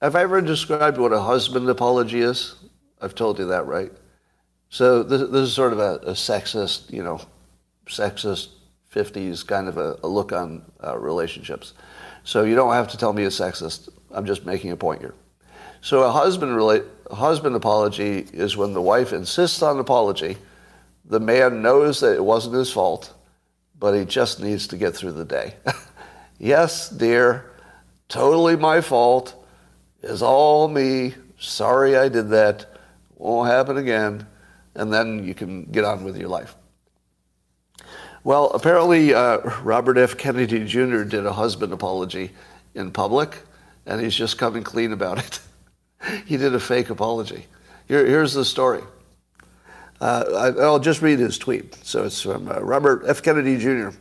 have I ever described what a husband apology is? I've told you that, right? So this, this is sort of a, a sexist, you know, sexist fifties kind of a, a look on uh, relationships. So you don't have to tell me it's sexist. I'm just making a point here. So a husband rela- husband apology is when the wife insists on an apology. The man knows that it wasn't his fault, but he just needs to get through the day. Yes, dear, totally my fault. It's all me. Sorry I did that. Won't happen again. And then you can get on with your life. Well, apparently uh, Robert F. Kennedy Junior did a husband apology in public, and he's just coming clean about it. He did a fake apology. Here, here's the story. Uh, I, I'll just read his tweet. So it's from uh, Robert F. Kennedy Junior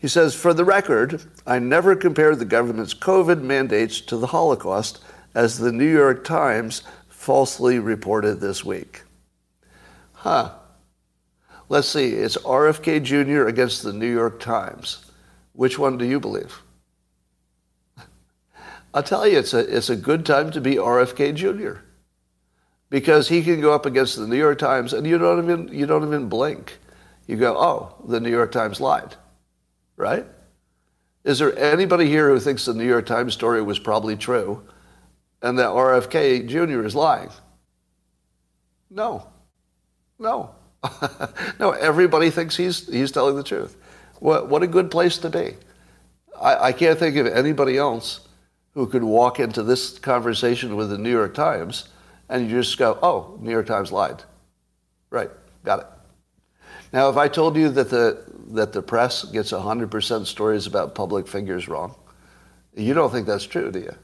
He says, "For the record, I never compared the government's COVID mandates to the Holocaust, as the New York Times falsely reported this week." Huh. Let's see. It's R F K Junior against the New York Times. Which one do you believe? I'll tell you, it's a it's a good time to be R F K Junior because he can go up against the New York Times, and you don't even you don't even blink. You go, oh, the New York Times lied, right? Is there anybody here who thinks the New York Times story was probably true, and that R F K Junior is lying? No, no, no. Everybody thinks he's he's telling the truth. What what a good place to be. I, I can't think of anybody else who could walk into this conversation with the New York Times and you just go, oh, New York Times lied. Right, got it. Now, if I told you that the that the press gets one hundred percent stories about public figures wrong, you don't think that's true, do you?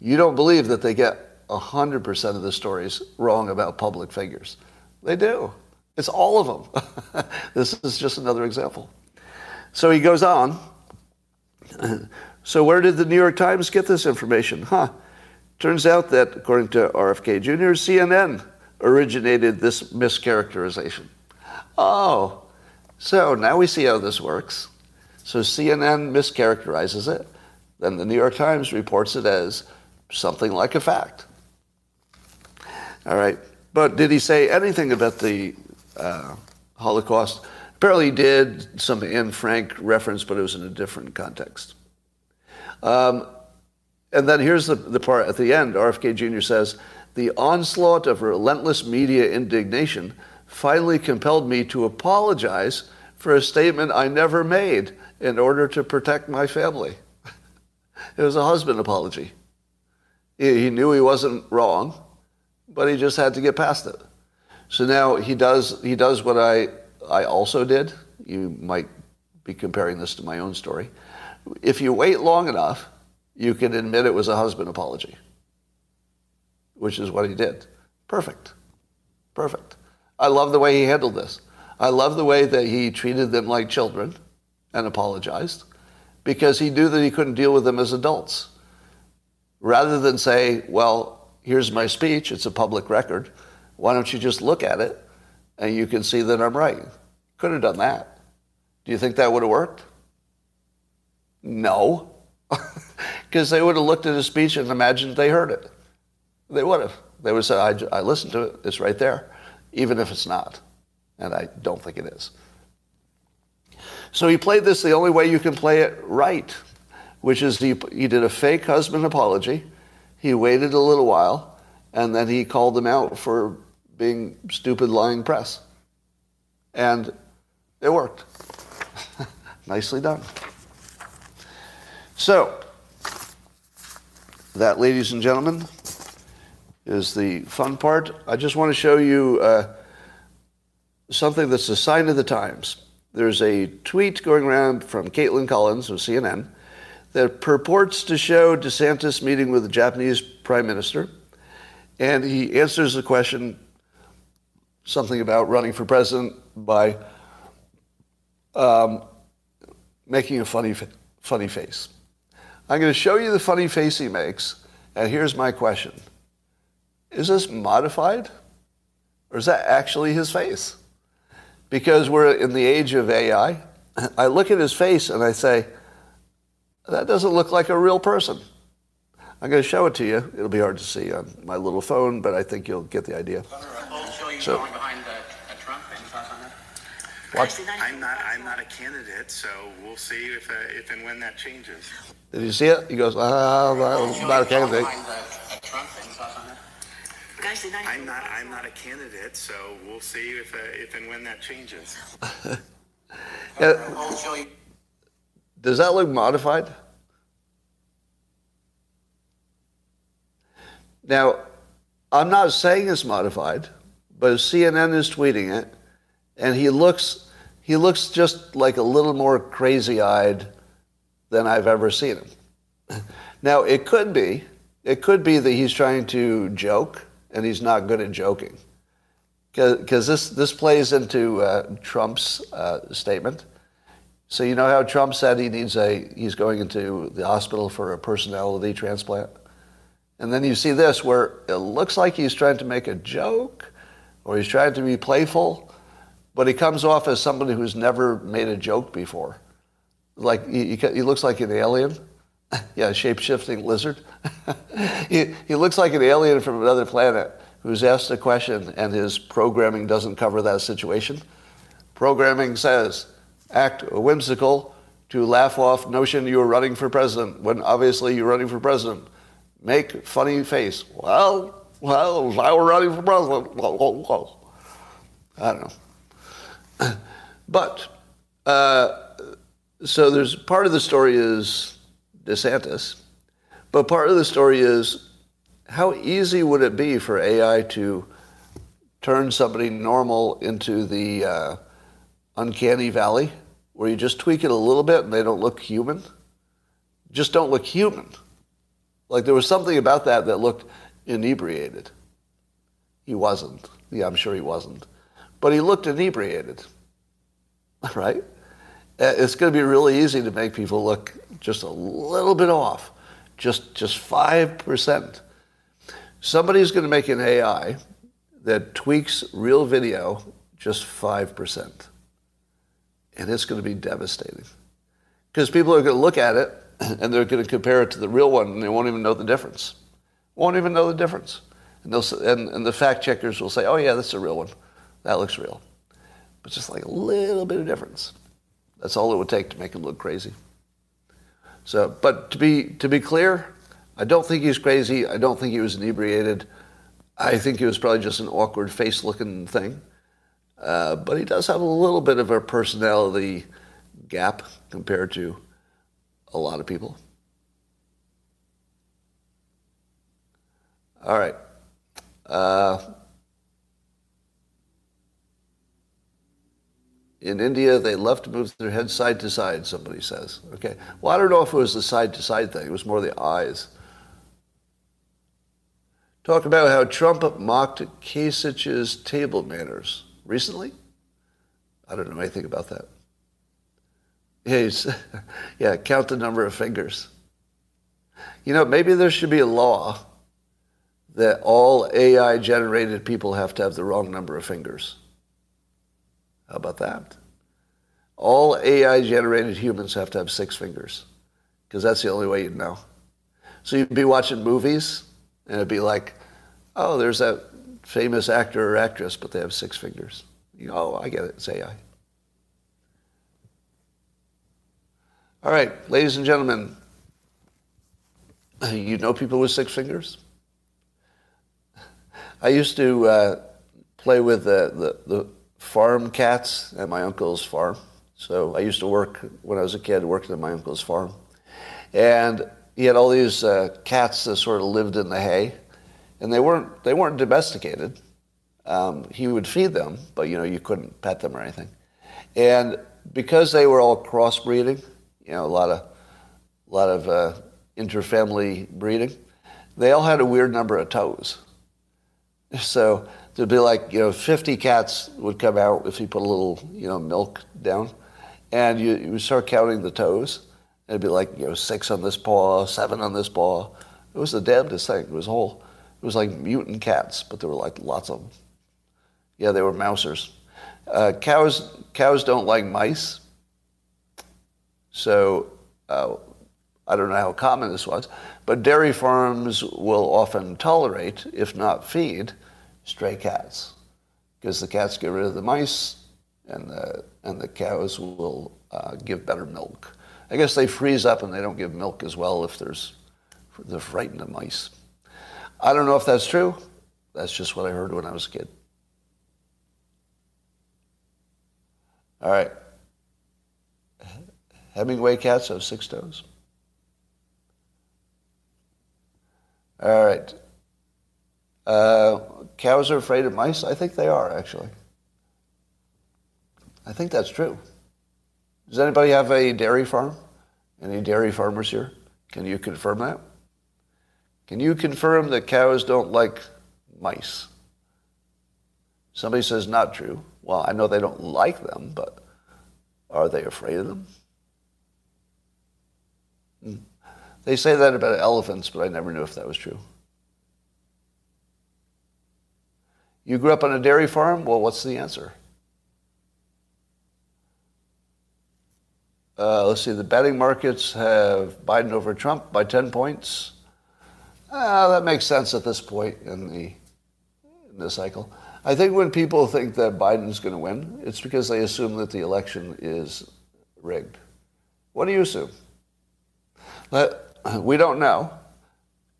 You don't believe that they get one hundred percent of the stories wrong about public figures. They do. It's all of them. This is just another example. So he goes on. So where did the New York Times get this information? Huh. Turns out that, according to R F K Junior, C N N originated this mischaracterization. Oh, so now we see how this works. So C N N mischaracterizes it. Then the New York Times reports it as something like a fact. All right. But did he say anything about the uh, Holocaust? Apparently he did some Anne Frank reference, but it was in a different context. Um, and then here's the, the part at the end. R F K Junior says, "The onslaught of relentless media indignation finally compelled me to apologize for a statement I never made in order to protect my family." It was a husband apology. He, he knew he wasn't wrong, but he just had to get past it. So now he does he does what I I also did. You might be comparing this to my own story. If you wait long enough, you can admit it was a husband apology, which is what he did. Perfect. Perfect. I love the way he handled this. I love the way that he treated them like children and apologized, because he knew that he couldn't deal with them as adults. Rather than say, well, here's my speech, it's a public record, why don't you just look at it and you can see that I'm right. Could have done that. Do you think that would have worked? No. Because they would have looked at his speech and imagined they heard it. They would have. They would have said, I, I listened to it, it's right there, even if it's not. And I don't think it is. So he played this the only way you can play it right, which is he, he did a fake husband apology. He waited a little while, and then he called them out for being stupid, lying press. And it worked. Nicely done. So that, ladies and gentlemen, is the fun part. I just want to show you uh, something that's a sign of the times. There's a tweet going around from Caitlin Collins of C N N that purports to show DeSantis meeting with the Japanese prime minister, and he answers the question, something about running for president, by um, making a funny, funny face. I'm going to show you the funny face he makes, and here's my question. Is this modified, or is that actually his face? Because we're in the age of A I, I look at his face and I say, that doesn't look like a real person. I'm going to show it to you. It'll be hard to see on my little phone, but I think you'll get the idea. I'll show you so, going behind the, the Trump. Any thoughts on that? What? I'm not, I'm not a candidate, so we'll see if, uh, if and when that changes. Did you see it? He goes, ah, I'm not a candidate. I'm not, I'm not a candidate, so we'll see if, uh, if and when that changes. Yeah. Does that look modified? Now, I'm not saying it's modified, but C N N is tweeting it, and he looks, he looks just like a little more crazy-eyed than I've ever seen him. Now, it could be, it could be that he's trying to joke, and he's not good at joking, because this, this plays into uh, Trump's uh, statement. So you know how Trump said he needs a, he's going into the hospital for a personality transplant? And then you see this where it looks like he's trying to make a joke or he's trying to be playful, but he comes off as somebody who's never made a joke before. Like he, he looks like an alien. Yeah, shape-shifting lizard. he, he looks like an alien from another planet who's asked a question and his programming doesn't cover that situation. Programming says, act whimsical to laugh off notion you were running for president when obviously you're running for president. Make funny face. Well, well, if I were running for president, whoa, whoa, whoa. I don't know. But, uh, so there's part of the story is DeSantis, but part of the story is how easy would it be for A I to turn somebody normal into the uh, uncanny valley, where you just tweak it a little bit and they don't look human? Just don't look human. Like there was something about that that looked inebriated. He wasn't. Yeah, I'm sure he wasn't. But he looked inebriated, right? It's going to be really easy to make people look just a little bit off, just just five percent. Somebody's going to make an A I that tweaks real video just five percent. And it's going to be devastating. Because people are going to look at it, and they're going to compare it to the real one, and they won't even know the difference. Won't even know the difference. And, they'll, and, and the fact checkers will say, oh, yeah, that's a real one. That looks real. But just like a little bit of difference. That's all it would take to make him look crazy. So, but to be to be clear, I don't think he's crazy. I don't think he was inebriated. I think he was probably just an awkward face-looking thing. Uh, but he does have a little bit of a personality gap compared to a lot of people. All right. Uh, In India, they love to move their head side to side, somebody says. Okay. Well, I don't know if it was the side to side thing. It was more the eyes. Talk about how Trump mocked Kasich's table manners recently. I don't know anything about that. He's, yeah, count the number of fingers. You know, maybe there should be a law that all A I-generated people have to have the wrong number of fingers. How about that? All A I-generated humans have to have six fingers, because that's the only way you'd know. So you'd be watching movies, and it'd be like, oh, there's that famous actor or actress, but they have six fingers. You know, oh, I get it. It's A I. All right, ladies and gentlemen, you know people with six fingers? I used to uh, play with the, the, the farm cats at my uncle's farm. So I used to work, when I was a kid, working at my uncle's farm. And he had all these uh, cats that sort of lived in the hay. And they weren't, they weren't domesticated. Um, he would feed them, but, you know, you couldn't pet them or anything. And because they were all crossbreeding, you know, a lot of, a lot of uh, interfamily breeding, they all had a weird number of toes. So there'd be like, you know, fifty cats would come out if you put a little, you know, milk down. And you, you start counting the toes. It'd be like, you know, six on this paw, seven on this paw. It was the damnedest thing. It was whole. It was like mutant cats, but there were like lots of them. Yeah, they were mousers. Uh, cows, cows don't like mice. So uh, I don't know how common this was, but dairy farms will often tolerate, if not feed, stray cats, because the cats get rid of the mice, and the and the cows will uh, give better milk. I guess they freeze up and they don't give milk as well if there's they're frightened of mice. I don't know if that's true. That's just what I heard when I was a kid. All right. Hemingway cats have six toes. All right. Uh, cows are afraid of mice? I think they are, actually. I think that's true. Does anybody have a dairy farm? Any dairy farmers here? Can you confirm that? Can you confirm that cows don't like mice? Somebody says not true. Well, I know they don't like them, but are they afraid of them? They say that about elephants, but I never knew if that was true. You grew up on a dairy farm? Well, what's the answer? Uh, let's see. The betting markets have Biden over Trump by ten points. Uh, that makes sense at this point in the, in the cycle. I think when people think that Biden's going to win, it's because they assume that the election is rigged. What do you assume? But we don't know.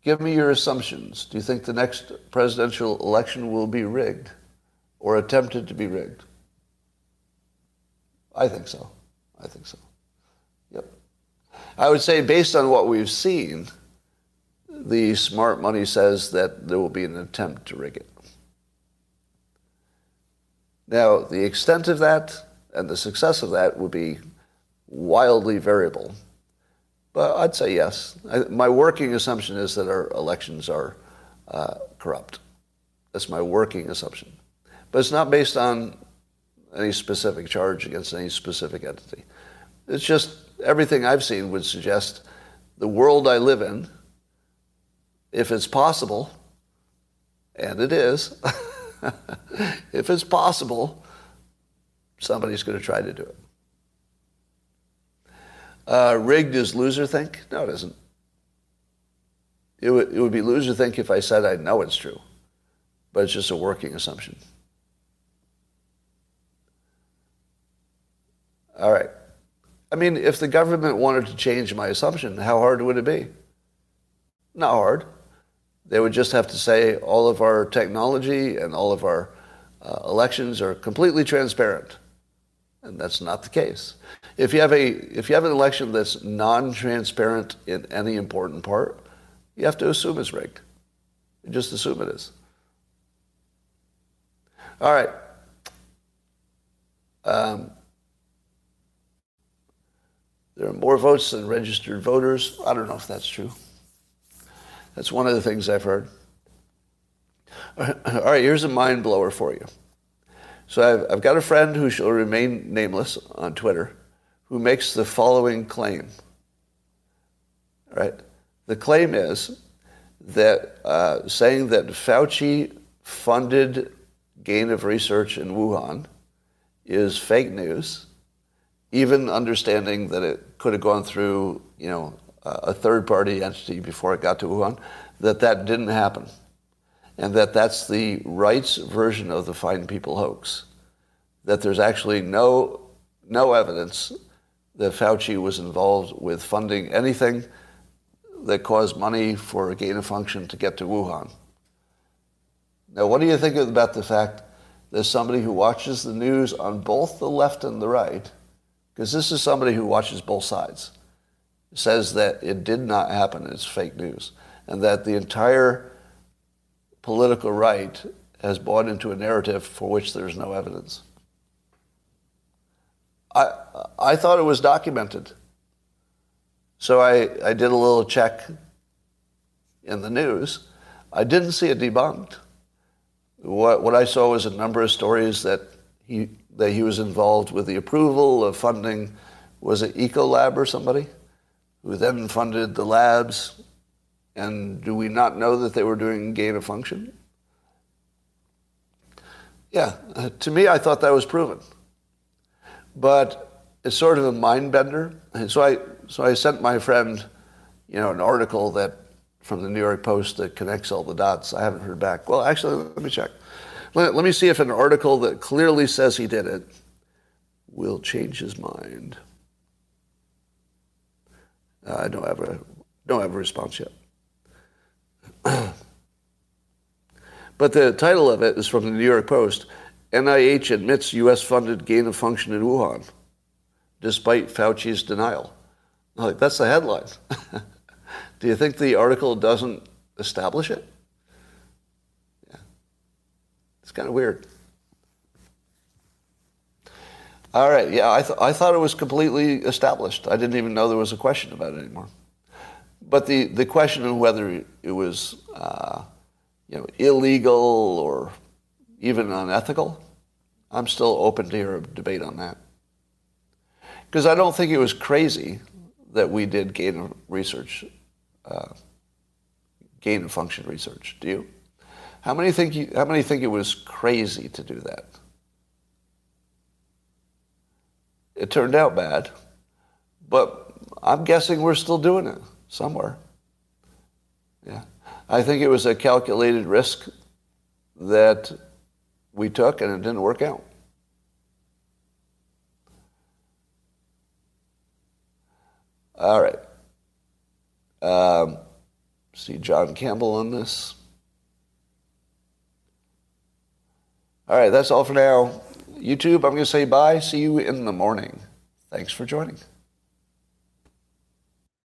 Give me your assumptions. Do you think the next presidential election will be rigged or attempted to be rigged? I think so. I think so. Yep. I would say based on what we've seen, the smart money says that there will be an attempt to rig it. Now, the extent of that and the success of that would be wildly variable. But I'd say yes. I, my working assumption is that our elections are uh, corrupt. That's my working assumption. But it's not based on any specific charge against any specific entity. It's just everything I've seen would suggest the world I live in, if it's possible, and it is, if it's possible, somebody's going to try to do it. Uh, rigged is loser think? No, it isn't. It, w- it would be loser think if I said I know it's true, but it's just a working assumption. All right. I mean, if the government wanted to change my assumption, how hard would it be? Not hard. They would just have to say all of our technology and all of our uh, elections are completely transparent. And that's not the case. If you have a if you have an election that's non-transparent in any important part, you have to assume it's rigged. You just assume it is. All right. Um, more votes than registered voters. I don't know if that's true. That's one of the things I've heard. All right, here's a mind blower for you. So I've, I've got a friend who shall remain nameless on Twitter who makes the following claim. All right, the claim is that uh, saying that Fauci funded gain of research in Wuhan is fake news, even understanding that it could have gone through, you know, a third-party entity before it got to Wuhan, that that didn't happen, and that that's the right's version of the Fine People hoax, that there's actually no no evidence that Fauci was involved with funding anything that caused money for a gain of function to get to Wuhan. Now, what do you think about the fact that somebody who watches the news on both the left and the right, because this is somebody who watches both sides, says that it did not happen, it's fake news, and that the entire political right has bought into a narrative for which there's no evidence? I I thought it was documented. So I, I did a little check in the news. I didn't see it debunked. What what I saw was a number of stories that he that he was involved with the approval of funding, was it Ecolab or somebody, who then funded the labs, and do we not know that they were doing gain of function? Yeah, uh, to me, I thought that was proven. But it's sort of a mind bender. And so I so I sent my friend, you know, an article that from the New York Post that connects all the dots. I haven't heard back. Well, actually, let me check. Let, let me see if an article that clearly says he did it will change his mind. Uh, I don't have a don't have a response yet. But the title of it is from the New York Post. N I H admits U S-funded gain of function in Wuhan, despite Fauci's denial. I'm like, that's the headline. Do you think the article doesn't establish it? Yeah. It's kind of weird. All right, yeah, I, th- I thought it was completely established. I didn't even know there was a question about it anymore. But the, the question of whether it was uh, you know, illegal or even unethical, I'm still open to your debate on that. Because I don't think it was crazy that we did gain of research, uh, gain of function research. Do you? How many think you, how many think it was crazy to do that? It turned out bad, but I'm guessing we're still doing it somewhere. Yeah, I think it was a calculated risk that we took, and it didn't work out. All right. Um, see John Campbell on this. All right, that's all for now. YouTube, I'm going to say bye. See you in the morning. Thanks for joining.